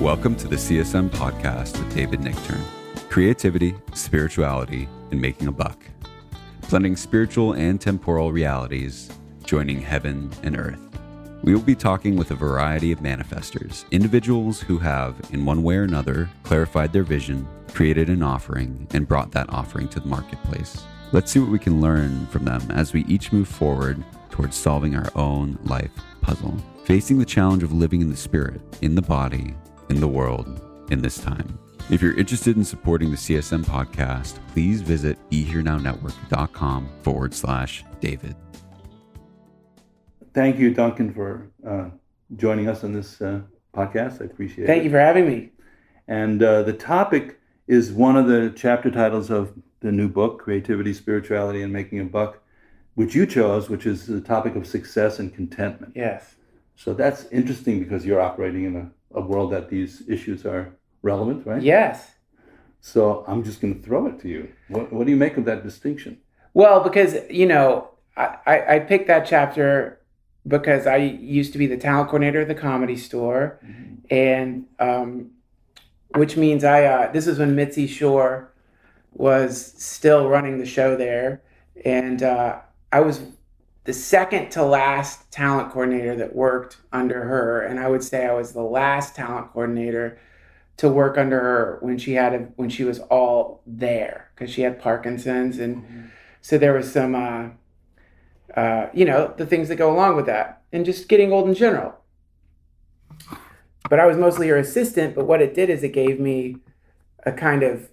Welcome to the CSM Podcast with David Nichtern. Creativity, spirituality, and making a buck. Blending spiritual and temporal realities, joining heaven and earth. We will be talking with a variety of manifestors, individuals who have, in one way or another, clarified their vision, created an offering, and brought that offering to the marketplace. Let's see what we can learn from them as we each move forward towards solving our own life puzzle. Facing the challenge of living in the spirit, in the body, in the world, in this time. If you're interested in supporting the CSM Podcast, please visit BeHereNowNetwork.com/David. Thank you, Duncan, for joining us on this podcast. I appreciate it. Thank you for having me. And the topic is one of the chapter titles of the new book, Creativity, Spirituality, and Making a Buck, which you chose, which is the topic of success and contentment. Yes. So that's interesting because you're operating in a world that these issues are relevant, right? Yes. So I'm just going to throw it to you. What do you make of that distinction? Well, because, you know, I picked that chapter because I used to be the talent coordinator at the Comedy Store. Mm-hmm. And which means this is when Mitzi Shore was still running the show there. And I was the second to last talent coordinator that worked under her. And I would say I was the last talent coordinator to work under her when she was all there, because she had Parkinson's. And mm-hmm. So there was some, you know, the things that go along with that and just getting old in general. But I was mostly her assistant. But what it did is it gave me a kind of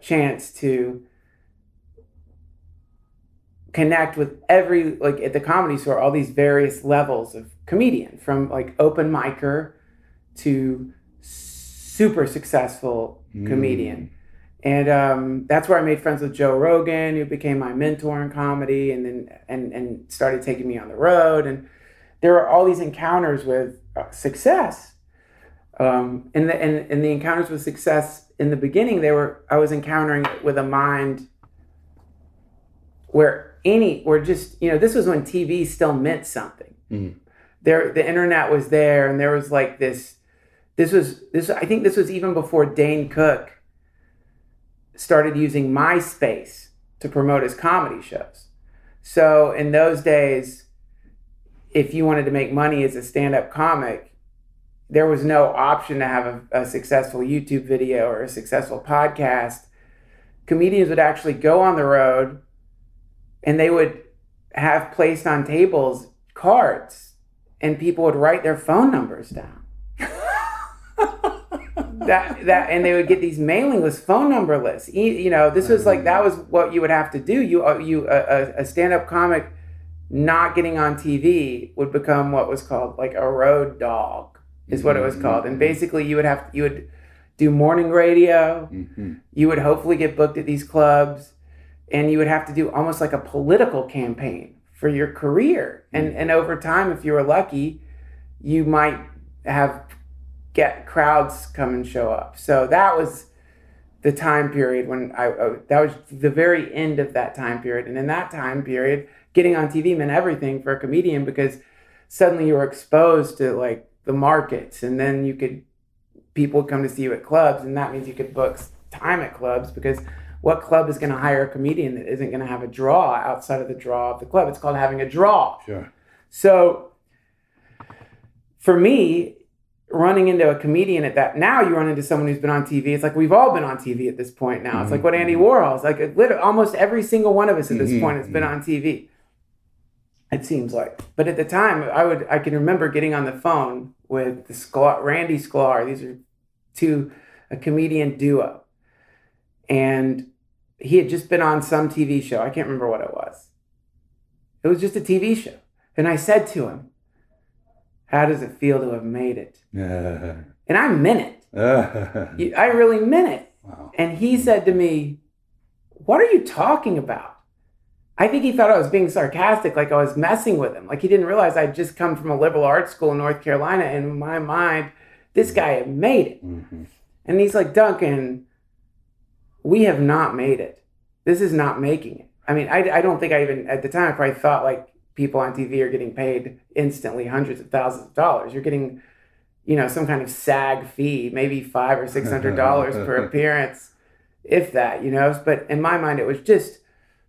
chance to connect with every, like at the Comedy Store, all these various levels of comedian, from like open micer to super successful comedian. And that's where I made friends with Joe Rogan, who became my mentor in comedy and then and started taking me on the road. And there were all these encounters with success. And the encounters with success in the beginning, I was encountering it with a mind where just, you know, this was when TV still meant something. Mm-hmm. The internet was there, and there was like this was, I think this was even before Dane Cook started using MySpace to promote his comedy shows. So in those days, if you wanted to make money as a stand-up comic, there was no option to have a successful YouTube video or a successful podcast. Comedians would actually go on the road, and they would have placed on tables cards, and people would write their phone numbers down. that and they would get these mailing lists, phone number lists. You know, this was like, that was what you would have to do. A stand-up comic not getting on TV would become what was called like a road dog, is what it was called. And basically you would do morning radio. You would hopefully get booked at these clubs, and you would have to do almost like a political campaign for your career. And over time, if you were lucky, you might get crowds come and show up. So that was the time period when that was the very end of that time period. And in that time period, getting on TV meant everything for a comedian, because suddenly you were exposed to like the markets, and then people come to see you at clubs, and that means you could book time at clubs, because what club is going to hire a comedian that isn't going to have a draw outside of the draw of the club? It's called having a draw. Sure. So for me, running into a comedian now you run into someone who's been on TV. It's like, we've all been on TV at this point now. It's like what Andy Warhol's, like literally almost every single one of us at this point has been on TV, it seems like. But at the time, I can remember getting on the phone with Randy Sklar. These are a comedian duo, and he had just been on some TV show. I can't remember what it was. It was just a TV show, and I said to him, "How does it feel to have made it?" And I meant it. I really meant it. Wow. And he said to me, "What are you talking about?" I think he thought I was being sarcastic, like I was messing with him. Like he didn't realize I'd just come from a liberal arts school in North Carolina, and in my mind, this guy had made it. And he's like, "Duncan, we have not made it. This is not making it." I mean, I don't think I even, at the time, I probably thought like, people on TV are getting paid instantly hundreds of thousands of dollars. You're getting, you know, some kind of SAG fee, maybe $500 or $600 per appearance, if that, you know. But in my mind, it was just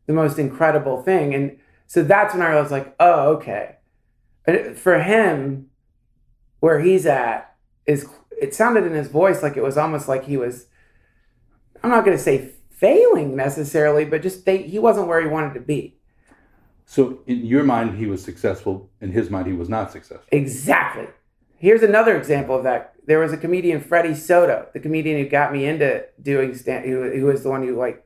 the most incredible thing. And so that's when I realized, like, oh, okay. And for him, where he's at is, it sounded in his voice like it was almost like he was, I'm not going to say failing necessarily, but just he wasn't where he wanted to be. So in your mind, he was successful. In his mind, he was not successful. Exactly. Here's another example of that. There was a comedian, Freddie Soto, the comedian who got me into doing stand, who was the one who like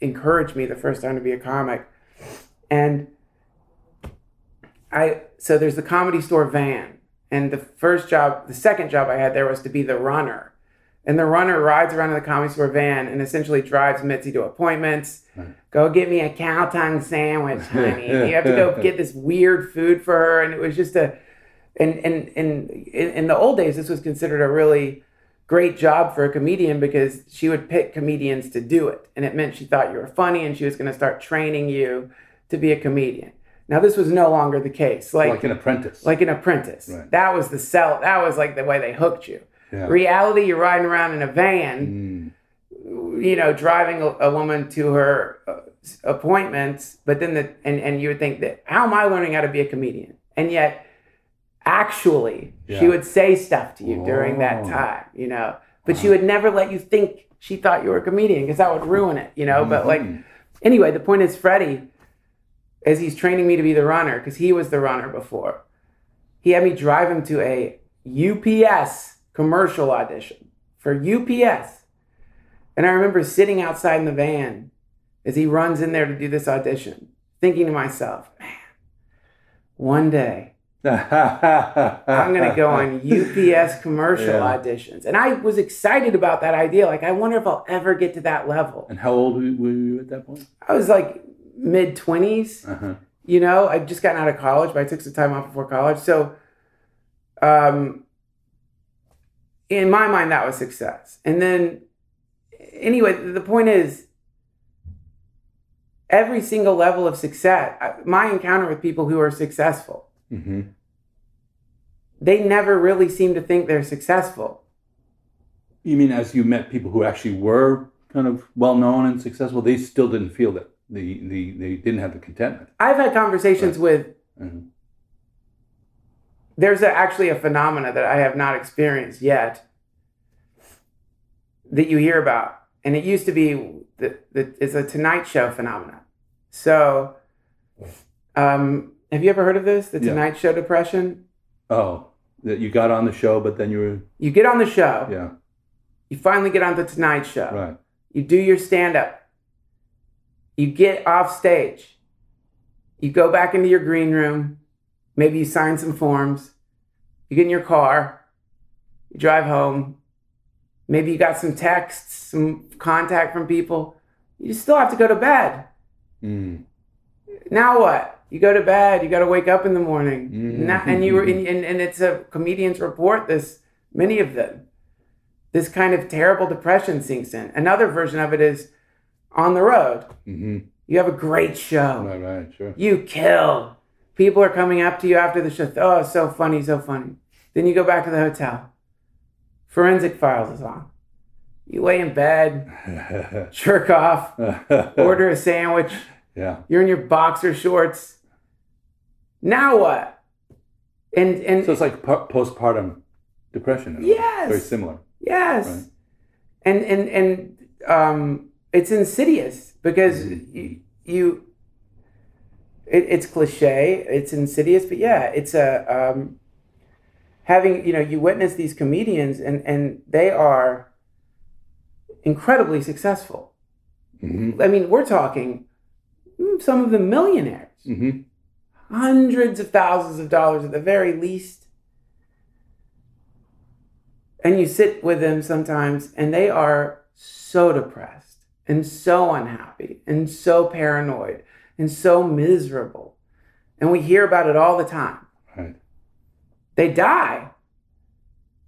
encouraged me the first time to be a comic. And so there's the Comedy Store van. And the second job I had there was to be the runner. And the runner rides around in the Comedy Store van and essentially drives Mitzi to appointments. Go get me a cow tongue sandwich, honey. You have to go get this weird food for her. And it was just in the old days, this was considered a really great job for a comedian, because she would pick comedians to do it. And it meant she thought you were funny, and she was going to start training you to be a comedian. Now, this was no longer the case. Like an apprentice. Right. That was the sell. That was like the way they hooked you. Yeah. Reality, you're riding around in a van, you know, driving a woman to her appointments. But then and you would think that, how am I learning how to be a comedian? And yet, actually, she would say stuff to you during that time, you know. But she would never let you think she thought you were a comedian, because that would ruin it, you know. But like, anyway, the point is, Freddie, as he's training me to be the runner, because he was the runner before, he had me drive him to a UPS commercial audition for UPS. And I remember sitting outside in the van as he runs in there to do this audition, thinking to myself, man, one day I'm going to go on UPS commercial auditions. And I was excited about that idea. Like, I wonder if I'll ever get to that level. And how old were you at that point? I was like mid-20s. You know, I'd just gotten out of college, but I took some time off before college. So, in my mind, that was success. And then, anyway, the point is, every single level of success, my encounter with people who are successful, they never really seem to think they're successful. You mean as you met people who actually were kind of well-known and successful, they still didn't feel that. They didn't have the contentment. I've had conversations with... There's actually a phenomena that I have not experienced yet that you hear about. And it used to be, it's a Tonight Show phenomena. So, have you ever heard of this? The Tonight Show depression? Oh, that you got on the show, but then you were... You get on the show. Yeah. You finally get on the Tonight Show. Right. You do your stand-up. You get off stage. You go back into your green room. Maybe you sign some forms. You get in your car. You drive home. Maybe you got some texts, some contact from people. You still have to go to bed. Mm. Now what? You go to bed. You got to wake up in the morning. Mm-hmm. And it's a comedian's report. This many of them. This kind of terrible depression sinks in. Another version of it is on the road. Mm-hmm. You have a great show. Right, sure. You kill. People are coming up to you after the show. Oh, so funny. Then you go back to the hotel. Forensic Files is on. You lay in bed, jerk off, order a sandwich. Yeah. You're in your boxer shorts. Now what? And so it's like postpartum depression. Yes. Very similar. Yes. Right? And it's insidious because it's cliche, it's insidious, but yeah, it's a having, you witness these comedians and they are incredibly successful. Mm-hmm. I mean, we're talking some of the millionaires, mm-hmm. hundreds of thousands of dollars at the very least. And you sit with them sometimes and they are so depressed and so unhappy and so paranoid and so miserable. And we hear about it all the time. Right. They die.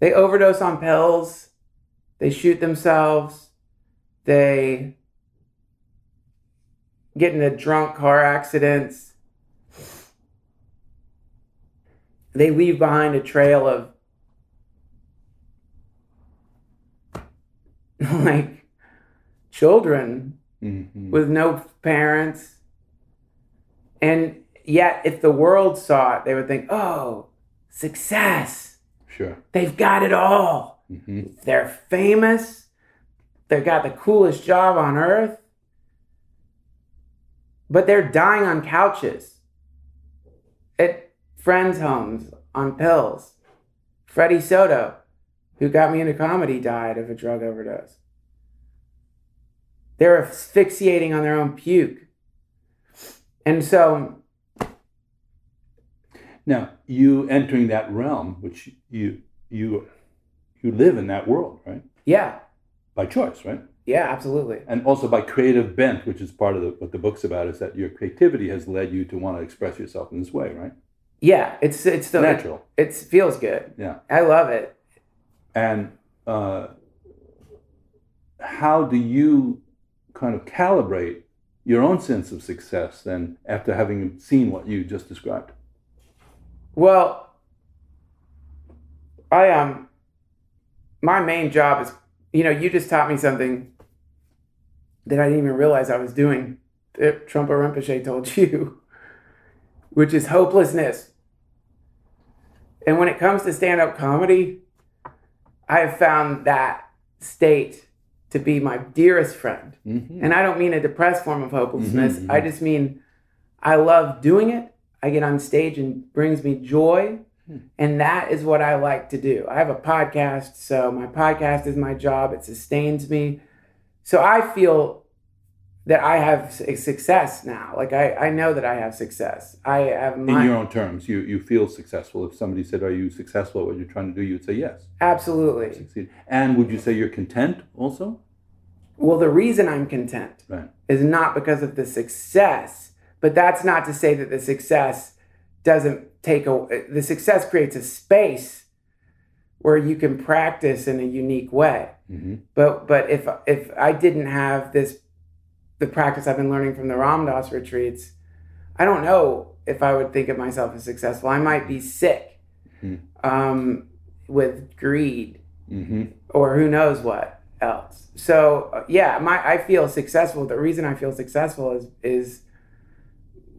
They overdose on pills. They shoot themselves. They get into drunk car accidents. They leave behind a trail of like children mm-hmm. with no parents. And yet if the world saw it, they would think, oh, success. Sure. They've got it all. Mm-hmm. They're famous. They've got the coolest job on earth. But they're dying on couches, at friends' homes, on pills. Freddie Soto, who got me into comedy, died of a drug overdose. They're asphyxiating on their own puke. And so... Now, you entering that realm, which you live in that world, right? Yeah. By choice, right? Yeah, absolutely. And also by creative bent, which is part of what the book's about, is that your creativity has led you to want to express yourself in this way, right? Yeah, it's the natural. It feels good. Yeah, I love it. And how do you kind of calibrate your own sense of success then, after having seen what you just described? Well, I my main job is, you just taught me something that I didn't even realize I was doing, that Trumpo Rinpoche told you, which is hopelessness. And when it comes to stand-up comedy, I have found that state to be my dearest friend. Mm-hmm. And I don't mean a depressed form of hopelessness. Mm-hmm, mm-hmm. I just mean I love doing it. I get on stage and it brings me joy. And that is what I like to do. I have a podcast, so my podcast is my job. It sustains me. So I feel that I have a success now. Like, I know that I have success. I have in your own terms, you feel successful. If somebody said, are you successful at what you're trying to do, you'd say yes. Absolutely. Succeed. And would you say you're content also? Well, the reason I'm content is not because of the success, but that's not to say that the success the success creates a space where you can practice in a unique way. Mm-hmm. But if I didn't have the practice I've been learning from the Ram Dass retreats, I don't know if I would think of myself as successful. I might be sick with greed or who knows what else. So yeah, I feel successful. The reason I feel successful is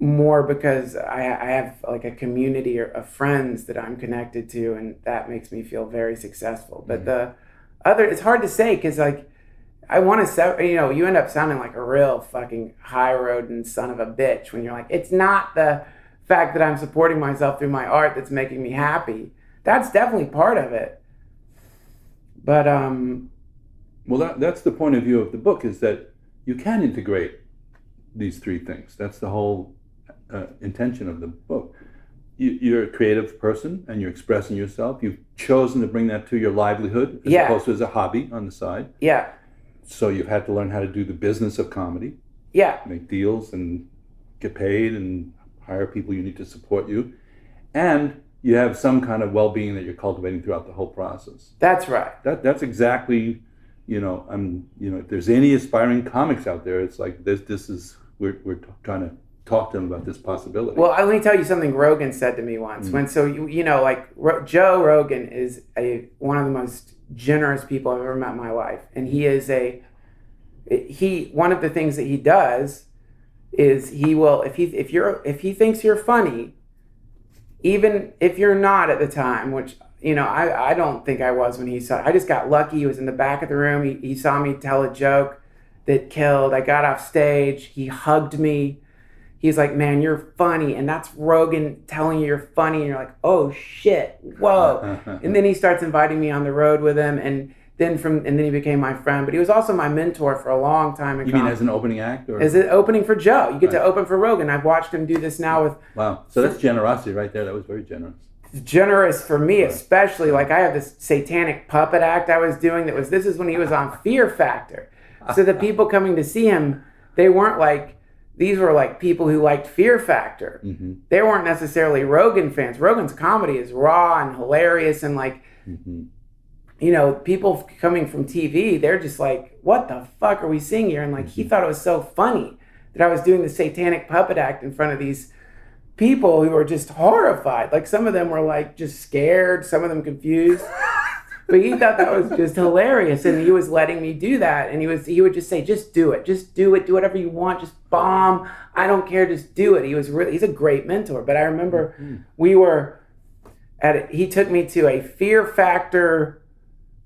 more because I have like a community of friends that I'm connected to, and that makes me feel very successful. But the other, it's hard to say because like I want to, you end up sounding like a real fucking high road and son of a bitch when you're like, it's not the fact that I'm supporting myself through my art that's making me happy. That's definitely part of it. But Well, that's the point of view of the book, is that you can integrate these three things. That's the whole intention of the book. You're a creative person and you're expressing yourself. You've chosen to bring that to your livelihood as opposed to as a hobby on the side. Yeah. So you've had to learn how to do the business of comedy. Yeah. Make deals and get paid and hire people you need to support you. And you have some kind of well-being that you're cultivating throughout the whole process. That's right. That's exactly, if there's any aspiring comics out there, it's like this is, we're trying to talk to them about this possibility. Well, let me tell you something Rogan said to me once. Mm-hmm. Joe Rogan is one of the most generous people I've ever met in my life, and one of the things that he does is he will, if he thinks you're funny, even if you're not at the time, which I don't think I was when he saw it. I just got lucky. He was in the back of the room. He saw me tell a joke that killed. I got off stage. He hugged me. He's like, man, you're funny. And that's Rogan telling you you're funny. And you're like, oh, shit, whoa. And then he starts inviting me on the road with him. And then he became my friend. But he was also my mentor for a long time. You mean as an opening act? Or? As an opening for Joe. You get to open for Rogan. I've watched him do this now with... Wow. So that's generosity right there. That was very generous. Generous for me, especially. Like, I have this satanic puppet act I was doing that was... This is when he was on Fear Factor. So the people coming to see him, they weren't like... These were like people who liked Fear Factor. Mm-hmm. They weren't necessarily Rogan fans. Rogan's comedy is raw and hilarious, and people coming from TV, they're just like, what the fuck are we seeing here? And he thought it was so funny that I was doing the satanic puppet act in front of these people who were just horrified. Like, some of them were like just scared, some of them confused. But he thought that was just hilarious, and he was letting me do that. And he would just say, just do it, do whatever you want, just bomb. I don't care, just do it. He's a great mentor. But I remember he took me to a Fear Factor,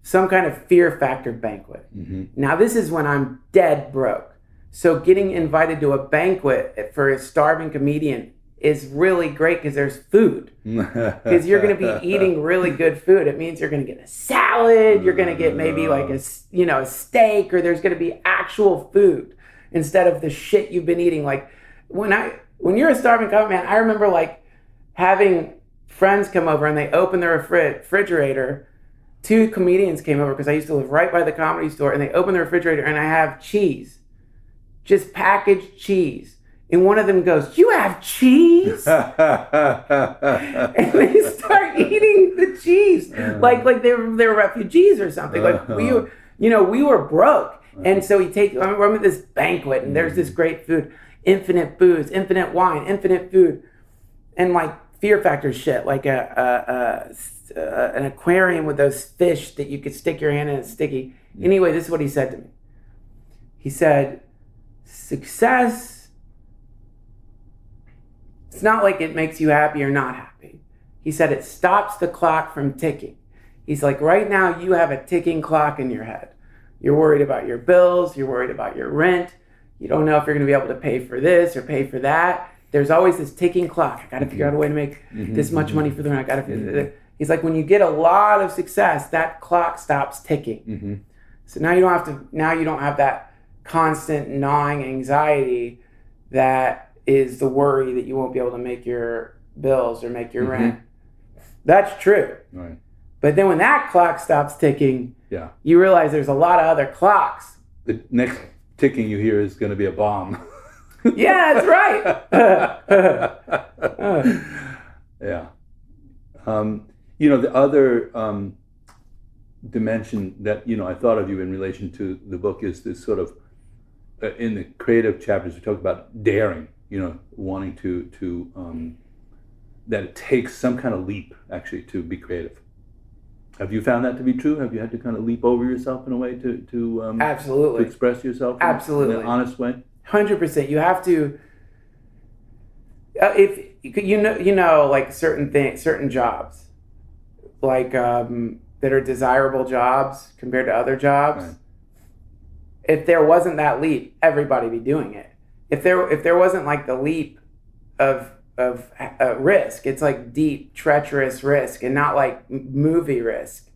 some kind of Fear Factor banquet. Mm-hmm. Now this is when I'm dead broke. So getting invited to a banquet for a starving comedian is really great because there's food. Because you're going to be eating really good food. It means you're going to get a salad. You're going to get maybe like a steak, or there's going to be actual food instead of the shit you've been eating. Like when you're a starving comic, man, I remember having friends come over and they open their refrigerator. Two comedians came over because I used to live right by the comedy store, and they opened the refrigerator and I have cheese, just packaged cheese. And one of them goes, you have cheese? And they start eating the cheese. Like they were refugees or something. Like we were broke. And so I remember this banquet, and there's this great food, infinite booze, infinite wine, infinite food. And Fear Factor shit, an aquarium with those fish that you could stick your hand in, it's sticky. Anyway, this is what he said to me. He said, success... It's not like it makes you happy or not happy. He said it stops the clock from ticking. He's like, right now you have a ticking clock in your head. You're worried about your bills. You're worried about your rent. You don't know if you're going to be able to pay for this or pay for that. There's always this ticking clock. I got to figure out a way to make this much money for the rent. I got to figure it out. He's like, when you get a lot of success, that clock stops ticking. Mm-hmm. So now you don't have that constant gnawing anxiety that is the worry that you won't be able to make your bills or make your rent. That's true. Right. But then when that clock stops ticking, you realize there's a lot of other clocks. The next ticking you hear is going to be a bomb. Yeah, that's right. Yeah. The other dimension that, I thought of you in relation to the book is this sort of, in the creative chapters, we talk about daring. Wanting to that it takes some kind of leap, actually, to be creative. Have you found that to be true? Have you had to kind of leap over yourself in a way to absolutely to express yourself in an honest way? 100%. You have to. Certain things, certain jobs, that are desirable jobs compared to other jobs. Right. If there wasn't that leap, everybody would be doing it. If there wasn't the leap of risk, it's deep treacherous risk and not movie risk.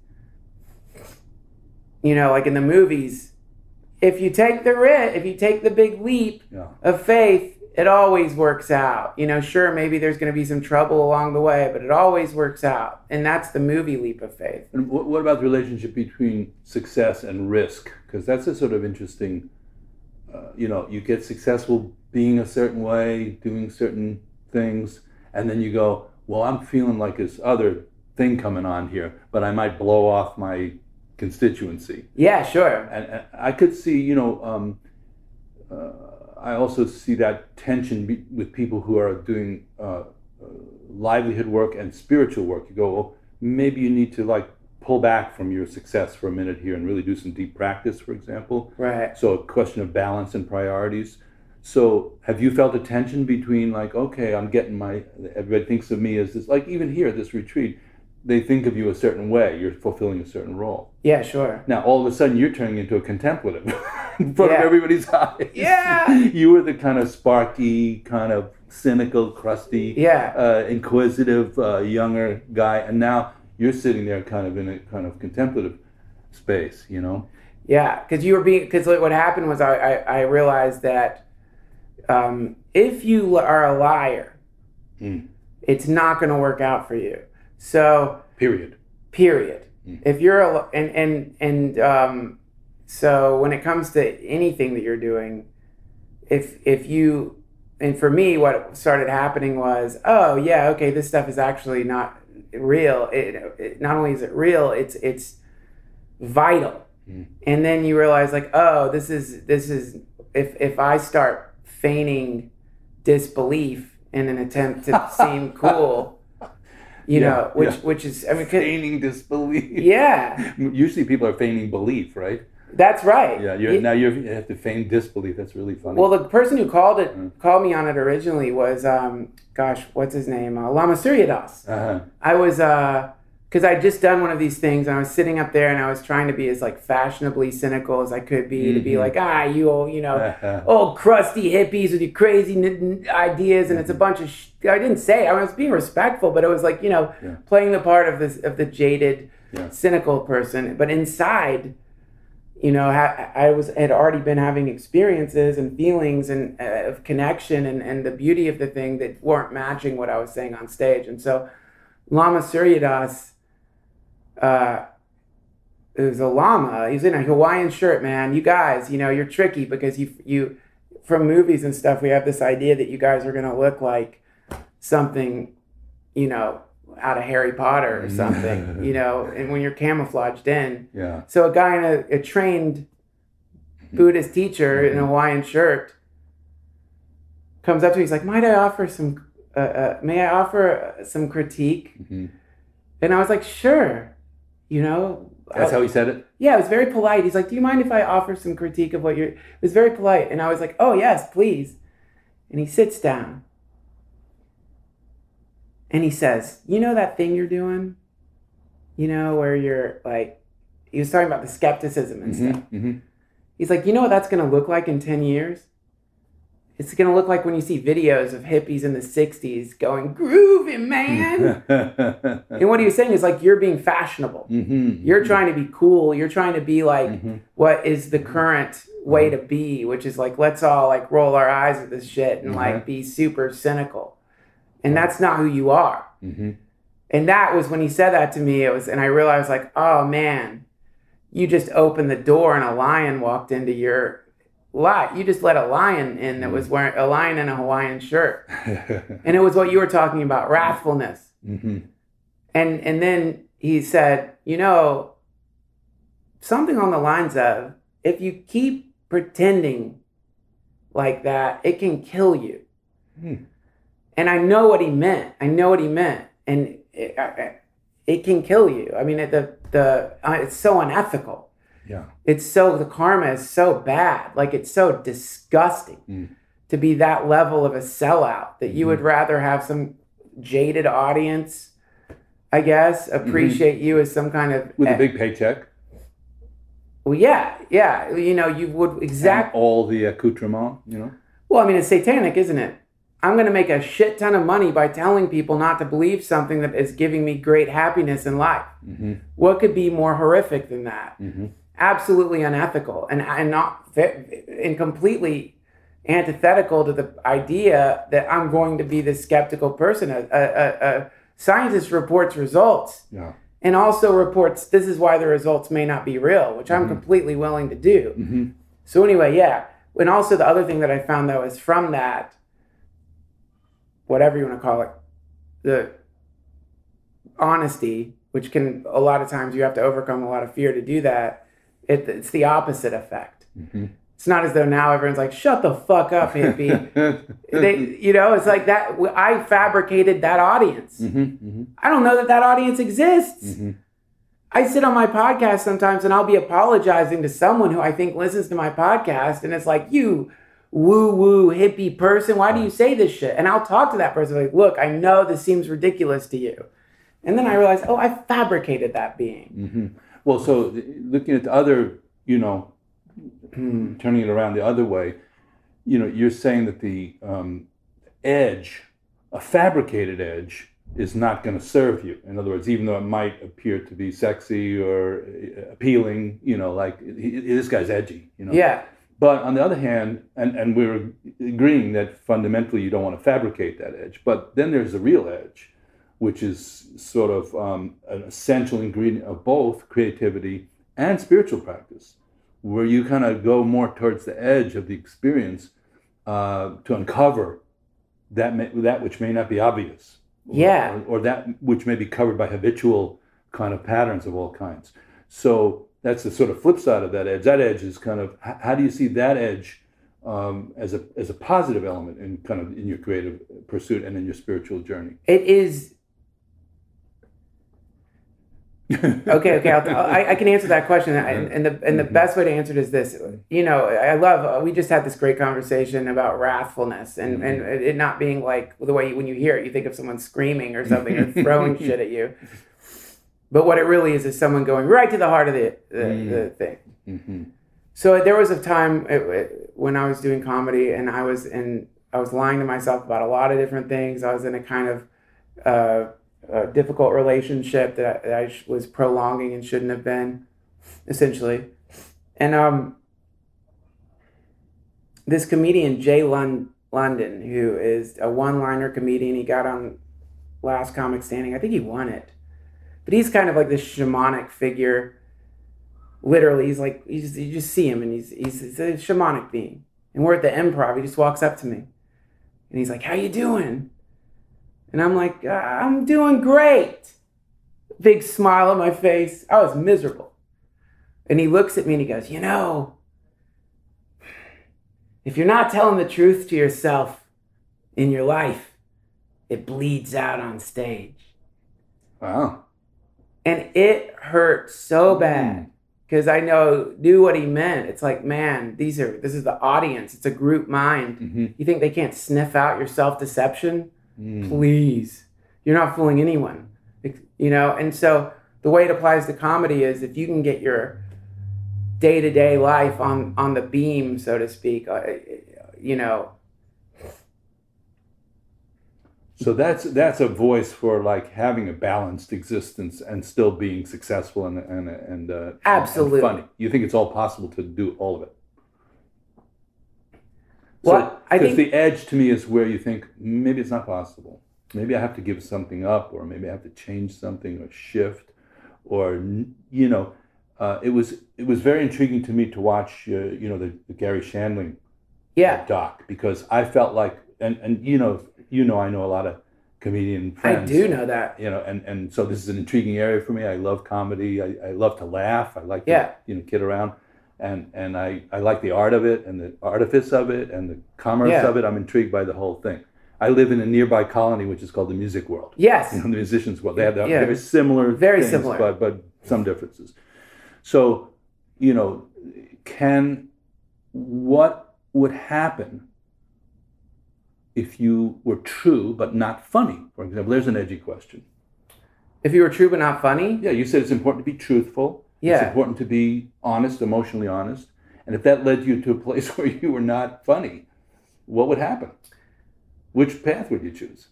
you know, like in the movies, if you take the risk, if you take the big leap of faith, it always works out. You know, sure, maybe there's going to be some trouble along the way, but it always works out. And that's the movie Leap of Faith. And what about the relationship between success and risk? Because that's a sort of interesting, you know, you get successful being a certain way, doing certain things, and then you go, well, I'm feeling like this other thing coming on here, but I might blow off my constituency. Yeah, sure. And I could see, you know, I also see that tension with people who are doing livelihood work and spiritual work. You go, well, maybe you need to like pull back from your success for a minute here and really do some deep practice, for example. Right. So a question of balance and priorities. So have you felt a tension between like, okay, I'm getting my, everybody thinks of me as this, like even here at this retreat, they think of you a certain way, you're fulfilling a certain role. Yeah, sure. Now, all of a sudden, you're turning into a contemplative in front of everybody's eyes. Yeah! You were the kind of sparky, kind of cynical, crusty, inquisitive, younger guy, and now you're sitting there kind of in a kind of contemplative space, you know? Yeah, because you were being, because what happened was I realized that if you are a liar, it's not going to work out for you. So period. If you're a so when it comes to anything that you're doing, if you, and for me what started happening was, oh yeah, okay, this stuff is actually not real. It not only is it real, it's vital. And then you realize like, oh, this is if I start feigning disbelief in an attempt to seem cool. You know, which is, I mean, feigning disbelief. Yeah. Usually people are feigning belief, right? That's right. Yeah. You have to feign disbelief. That's really funny. Well, the person who called me on it originally was, what's his name? Lama Suryadas. Uh-huh. I was, because I'd just done one of these things, and I was sitting up there, and I was trying to be as like fashionably cynical as I could be, to be like, you old, you know, old crusty hippies with your crazy ideas, and it's a bunch of. I didn't say. I was being respectful, but it was like, you know, playing the part of the jaded, cynical person. But inside, you know, I had already been having experiences and feelings and of connection and the beauty of the thing that weren't matching what I was saying on stage, and so Lama Suryadas. It was a llama. He's in a Hawaiian shirt, man. You guys, you know, you're tricky because you from movies and stuff, we have this idea that you guys are going to look like something, you know, out of Harry Potter or something, you know, and when you're camouflaged in. Yeah. So a guy in a trained Buddhist teacher in a Hawaiian shirt comes up to me. He's like, may I offer some critique? And I was like, sure, you know. That's how he said it? Yeah, it was very polite. He's like, do you mind if I offer some critique of what you're... It was very polite. And I was like, oh, yes, please. And he sits down. And he says, you know that thing you're doing? You know, where you're like... He was talking about the skepticism and stuff. He's like, you know what that's going to look like in 10 years? It's going to look like when you see videos of hippies in the 60s going, groovy, man. And what he was saying is like, you're being fashionable. You're trying to be cool. You're trying to be like what is the current way to be, which is like, let's all like roll our eyes at this shit and like be super cynical. And that's not who you are. And that was when he said that to me. It was, and I realized like, oh man, you just opened the door and a lion walked into your... You just let a lion in that was wearing a lion in a Hawaiian shirt, and it was what you were talking about, wrathfulness. And then he said, you know, something on the lines of, if you keep pretending like that, it can kill you. And I know what he meant. And it can kill you. I mean, it's so unethical. Yeah, the karma is so bad. Like, it's so disgusting to be that level of a sellout that you would rather have some jaded audience, I guess, appreciate you as some kind of... With a big paycheck. Well, yeah. You know, you would... Exactly. All the accoutrement, you know? Well, I mean, it's satanic, isn't it? I'm going to make a shit ton of money by telling people not to believe something that is giving me great happiness in life. What could be more horrific than that? absolutely unethical and not fit, and completely antithetical to the idea that I'm going to be this skeptical person. A scientist reports results, yeah, and also reports this is why the results may not be real, which mm-hmm. I'm completely willing to do. Mm-hmm. So anyway, yeah. And also the other thing that I found, though, is from that, whatever you want to call it, the honesty, which can, a lot of times you have to overcome a lot of fear to do that, it's the opposite effect. Mm-hmm. It's not as though now everyone's like, shut the fuck up, hippie. You know, it's like that. I fabricated that audience. Mm-hmm, mm-hmm. I don't know that audience exists. Mm-hmm. I sit on my podcast sometimes and I'll be apologizing to someone who I think listens to my podcast. And it's like, you woo-woo hippie person, why do you say this shit? And I'll talk to that person like, look, I know this seems ridiculous to you. And then I realize, oh, I fabricated that being. Mm-hmm. Well, so looking at the other, you know, turning it around the other way, you know, you're saying that the edge, a fabricated edge, is not going to serve you. In other words, even though it might appear to be sexy or appealing, you know, like this guy's edgy, you know. Yeah. But on the other hand, and we're agreeing that fundamentally you don't want to fabricate that edge, but then there's the real edge, which is sort of an essential ingredient of both creativity and spiritual practice, where you kind of go more towards the edge of the experience to uncover that which may not be obvious, or that which may be covered by habitual kind of patterns of all kinds. So that's the sort of flip side of that edge. That edge is kind of, how do you see that edge as a positive element in kind of in your creative pursuit and in your spiritual journey? It is. Okay. I can answer that question, and the best way to answer it is this. You know, I love. We just had this great conversation about wrathfulness and it not being like the way when you hear it, you think of someone screaming or something or throwing shit at you. But what it really is someone going right to the heart of the thing. Mm-hmm. So there was a time when I was doing comedy, and I was lying to myself about a lot of different things. I was in a kind of a difficult relationship that I was prolonging and shouldn't have been, essentially. And this comedian, Jay London, who is a one-liner comedian, he got on Last Comic Standing. I think he won it. But he's kind of like this shamanic figure. Literally, he's like, you just see him, and he's a shamanic being. And we're at the Improv. He just walks up to me. And he's like, how you doing? And I'm like, I'm doing great. Big smile on my face. I was miserable. And he looks at me and he goes, you know, if you're not telling the truth to yourself in your life, it bleeds out on stage. Wow. And it hurt so bad because I knew what he meant. It's like, man, this is the audience. It's a group mind. Mm-hmm. You think they can't sniff out your self-deception? Please, you're not fooling anyone, you know? And so the way it applies to comedy is if you can get your day-to-day life on the beam, so to speak, you know. So that's a voice for like having a balanced existence and still being successful and absolutely and funny. You think it's all possible to do all of it? Well, because the edge to me is where you think maybe it's not possible. Maybe I have to give something up, or maybe I have to change something, or shift, or you know, it was very intriguing to me to watch you know the Gary Shandling doc, because I felt like and you know I know a lot of comedian friends. I do know that, you know, and so this is an intriguing area for me. I love comedy. I love to laugh. I like to kid around. And I like the art of it and the artifice of it and the commerce of it. I'm intrigued by the whole thing. I live in a nearby colony which is called the music world. Yes. You know, the musicians world. They have very similar things, similar. But some differences. So, you know, what would happen if you were true but not funny? For example, there's an edgy question. If you were true but not funny? Yeah, you said it's important to be truthful. Yeah. It's important to be honest, emotionally honest. And if that led you to a place where you were not funny, what would happen? Which path would you choose?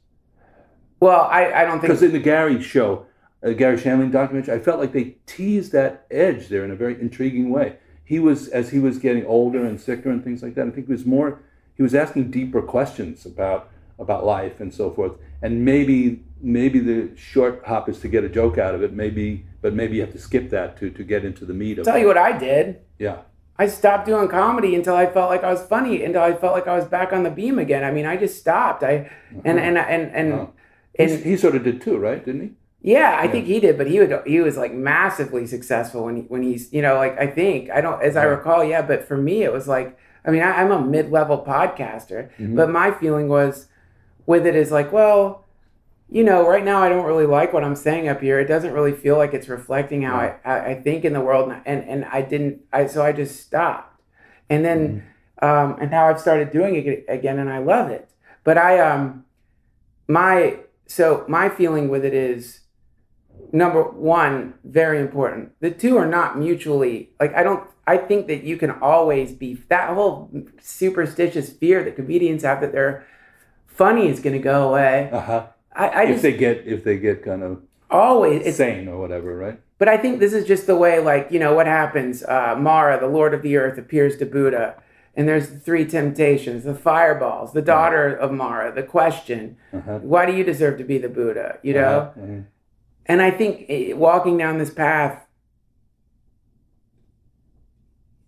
Well, I don't think... Because in the Gary show, Gary Shandling documentary, I felt like they teased that edge there in a very intriguing way. He was, as he was getting older and sicker and things like that, I think he was asking deeper questions about life and so forth. And maybe the short hop is to get a joke out of it, but maybe you have to skip that to get into the meat of it. Tell you what I did. Yeah. I stopped doing comedy until I felt like I was funny, until I felt like I was back on the beam again. I mean, I just stopped. He sort of did too, right? Didn't he? Yeah, I think he did, but he was like massively successful when he's, you know, like I recall, but for me it was like, I mean, I'm a mid-level podcaster, mm-hmm. but my feeling was with it is like, well, you know, right now I don't really like what I'm saying up here. It doesn't really feel like it's reflecting how I think in the world, and so I just stopped, and then and now I've started doing it again, and I love it. But my feeling with it is, number one, very important. The two are not mutually like I think that you can always be that whole superstitious fear that comedians have that they're funny is going to go away. Uh-huh. If they get kind of always sane or whatever, right? But I think this is just the way, like, you know, what happens? Mara, the Lord of the Earth, appears to Buddha, and there's the three temptations, the fireballs, the daughter of Mara, the question, uh-huh. why do you deserve to be the Buddha, you know? Uh-huh. Uh-huh. And I think walking down this path,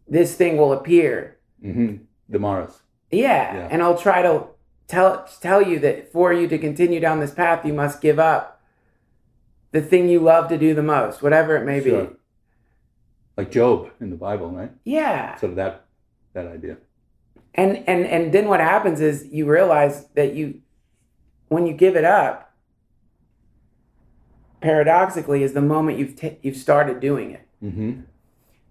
this thing will appear. Mm-hmm. The Maras. Yeah, and I'll try to tell you that for you to continue down this path, you must give up the thing you love to do the most, whatever it may sure. be. Like Job in the Bible, right? Yeah. Sort of that idea. And then what happens is you realize that when you give it up, paradoxically, is the moment you've started doing it. Mm-hmm.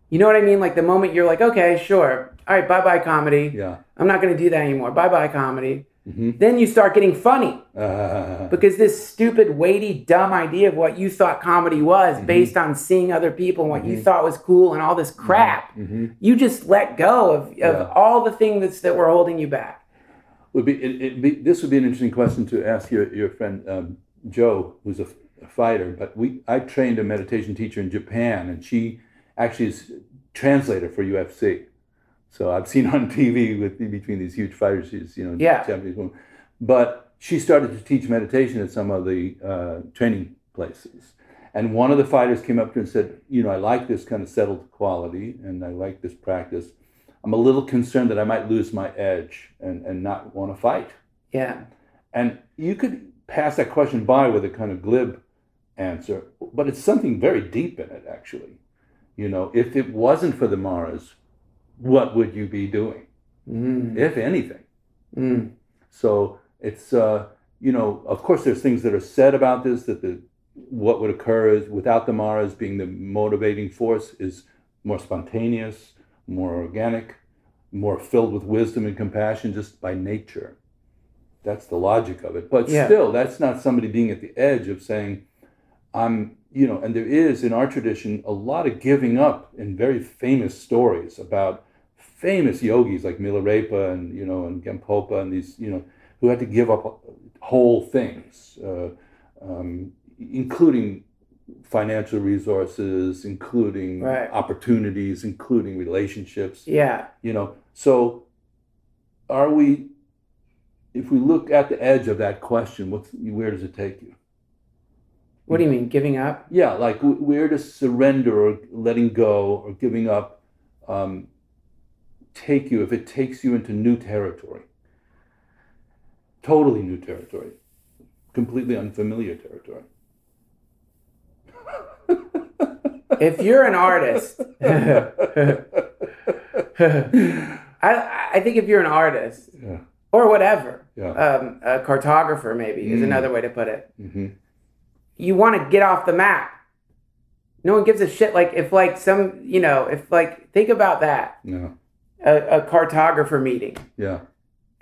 You know what I mean? Like the moment you're like, okay, sure, all right, bye-bye comedy. Yeah. I'm not going to do that anymore. Bye-bye comedy. Mm-hmm. Then you start getting funny because this stupid, weighty, dumb idea of what you thought comedy was mm-hmm. based on seeing other people and what mm-hmm. you thought was cool and all this crap, mm-hmm. you just let go of all the things that were holding you back. This would be an interesting question to ask your friend Joe, who's a fighter. But I trained a meditation teacher in Japan, and she actually is a translator for UFC. So I've seen on TV between these huge fighters, she's, you know, Japanese woman. But she started to teach meditation at some of the training places. And one of the fighters came up to her and said, you know, I like this kind of settled quality and I like this practice. I'm a little concerned that I might lose my edge and not want to fight. Yeah. And you could pass that question by with a kind of glib answer, but it's something very deep in it, actually. You know, if it wasn't for the Maras, what would you be doing, if anything? Mm. So it's, you know, of course there's things that are said about this, that what would occur is without the Maras being the motivating force is more spontaneous, more organic, more filled with wisdom and compassion just by nature. That's the logic of it. But still, that's not somebody being at the edge of saying, I'm, you know, and there is in our tradition a lot of giving up in very famous stories about famous yogis like Milarepa and, you know, and Gampopa and these, you know, who had to give up whole things, including financial resources, including opportunities, including relationships. Yeah. You know, so are we, if we look at the edge of that question, where does it take you? What do you mean, giving up? Yeah, like where does surrender or letting go or giving up take you if it takes you into new territory? Totally new territory. Completely unfamiliar territory. If you're an artist, I think if you're an artist or whatever, a cartographer maybe is another way to put it. Mm-hmm. You want to get off the map. No one gives a shit. Like think about that. No. A cartographer meeting. Yeah.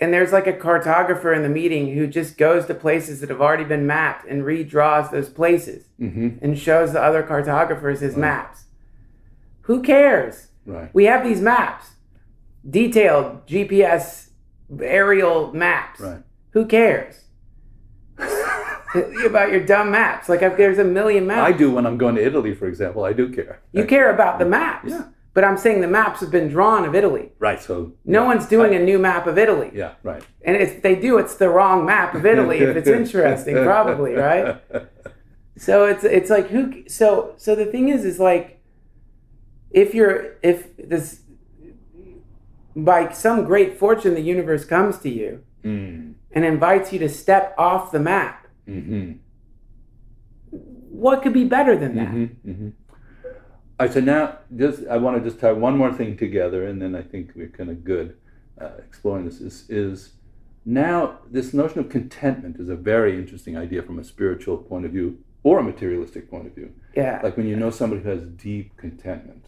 And there's like a cartographer in the meeting who just goes to places that have already been mapped and redraws those places and shows the other cartographers his maps. Who cares? Right. We have these maps, detailed GPS aerial maps. Right. Who cares? about your dumb maps. Like, there's a million maps. I do when I'm going to Italy, for example. I do care. You care about the maps. Yeah. But I'm saying the maps have been drawn of Italy. Right. So no one's doing a new map of Italy. Yeah, right. And if they do, it's the wrong map of Italy. If it's interesting, probably, right? So it's like who? So the thing is like, if this, by some great fortune, the universe comes to you and invites you to step off the map. Mm-hmm. What could be better than that? Mm-hmm. Mm-hmm. All right, so now I want to just tie one more thing together, and then I think we're kind of good exploring this. Is now this notion of contentment is a very interesting idea from a spiritual point of view or a materialistic point of view. Yeah. Like when you know somebody who has deep contentment,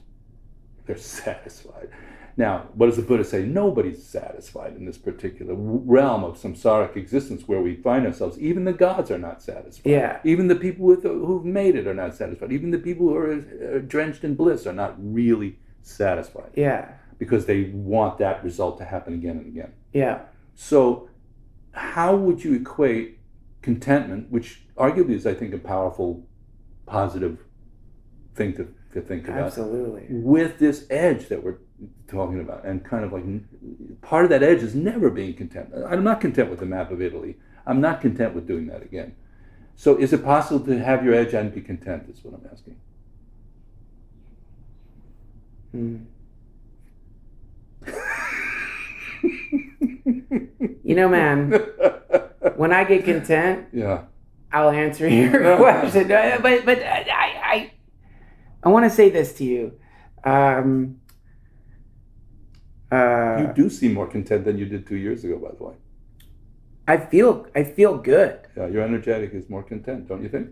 they're satisfied. Now, what does the Buddha say? Nobody's satisfied in this particular realm of samsaric existence where we find ourselves. Even the gods are not satisfied. Yeah. Even the people who've made it are not satisfied. Even the people who are drenched in bliss are not really satisfied. Yeah. Because they want that result to happen again and again. Yeah. So how would you equate contentment, which arguably is, I think, a powerful, positive thing to think about. Absolutely. With this edge that we're talking about, and kind of like part of that edge is never being content. I'm not content with the map of Italy. I'm not content with doing that again. So is it possible to have your edge and be content is what I'm asking. You know, man, when I get content, I'll answer your question. But I want to say this to you. You do seem more content than you did 2 years ago, by the way. I feel good. Yeah, you're energetic is more content, don't you think?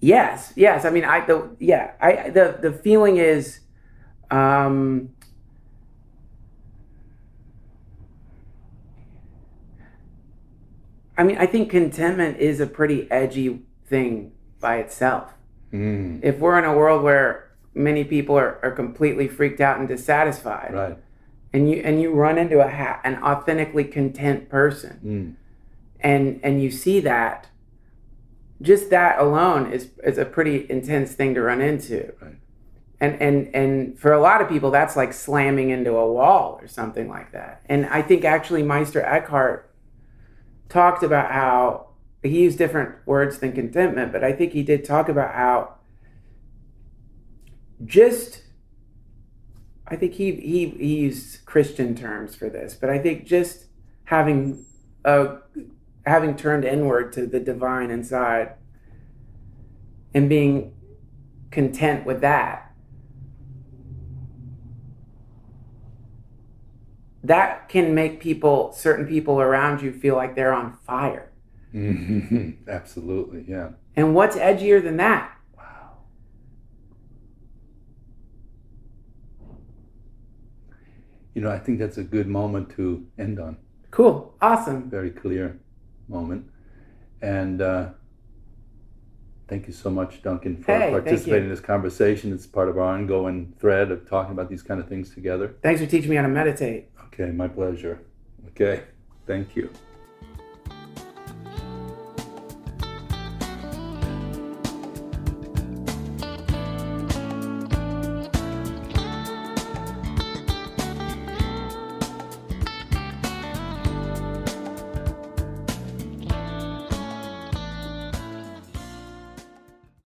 Yes. I mean, the feeling is, I mean, I think contentment is a pretty edgy thing by itself. Mm. If we're in a world where many people are completely freaked out and dissatisfied, right? And you run into an authentically content person, and you see that, just that alone is a pretty intense thing to run into, right? And for a lot of people that's like slamming into a wall or something like that. And I think actually Meister Eckhart talked about how he used different words than contentment, but I think he did talk about how just. I think he used Christian terms for this, but I think just having turned inward to the divine inside and being content with that can make certain people around you feel like they're on fire. Mm-hmm. Absolutely, yeah. And what's edgier than that? You know, I think that's a good moment to end on. Cool. Awesome. Very clear moment. And thank you so much, Duncan, for participating in this conversation. It's part of our ongoing thread of talking about these kind of things together. Thanks for teaching me how to meditate. Okay, my pleasure. Okay, thank you.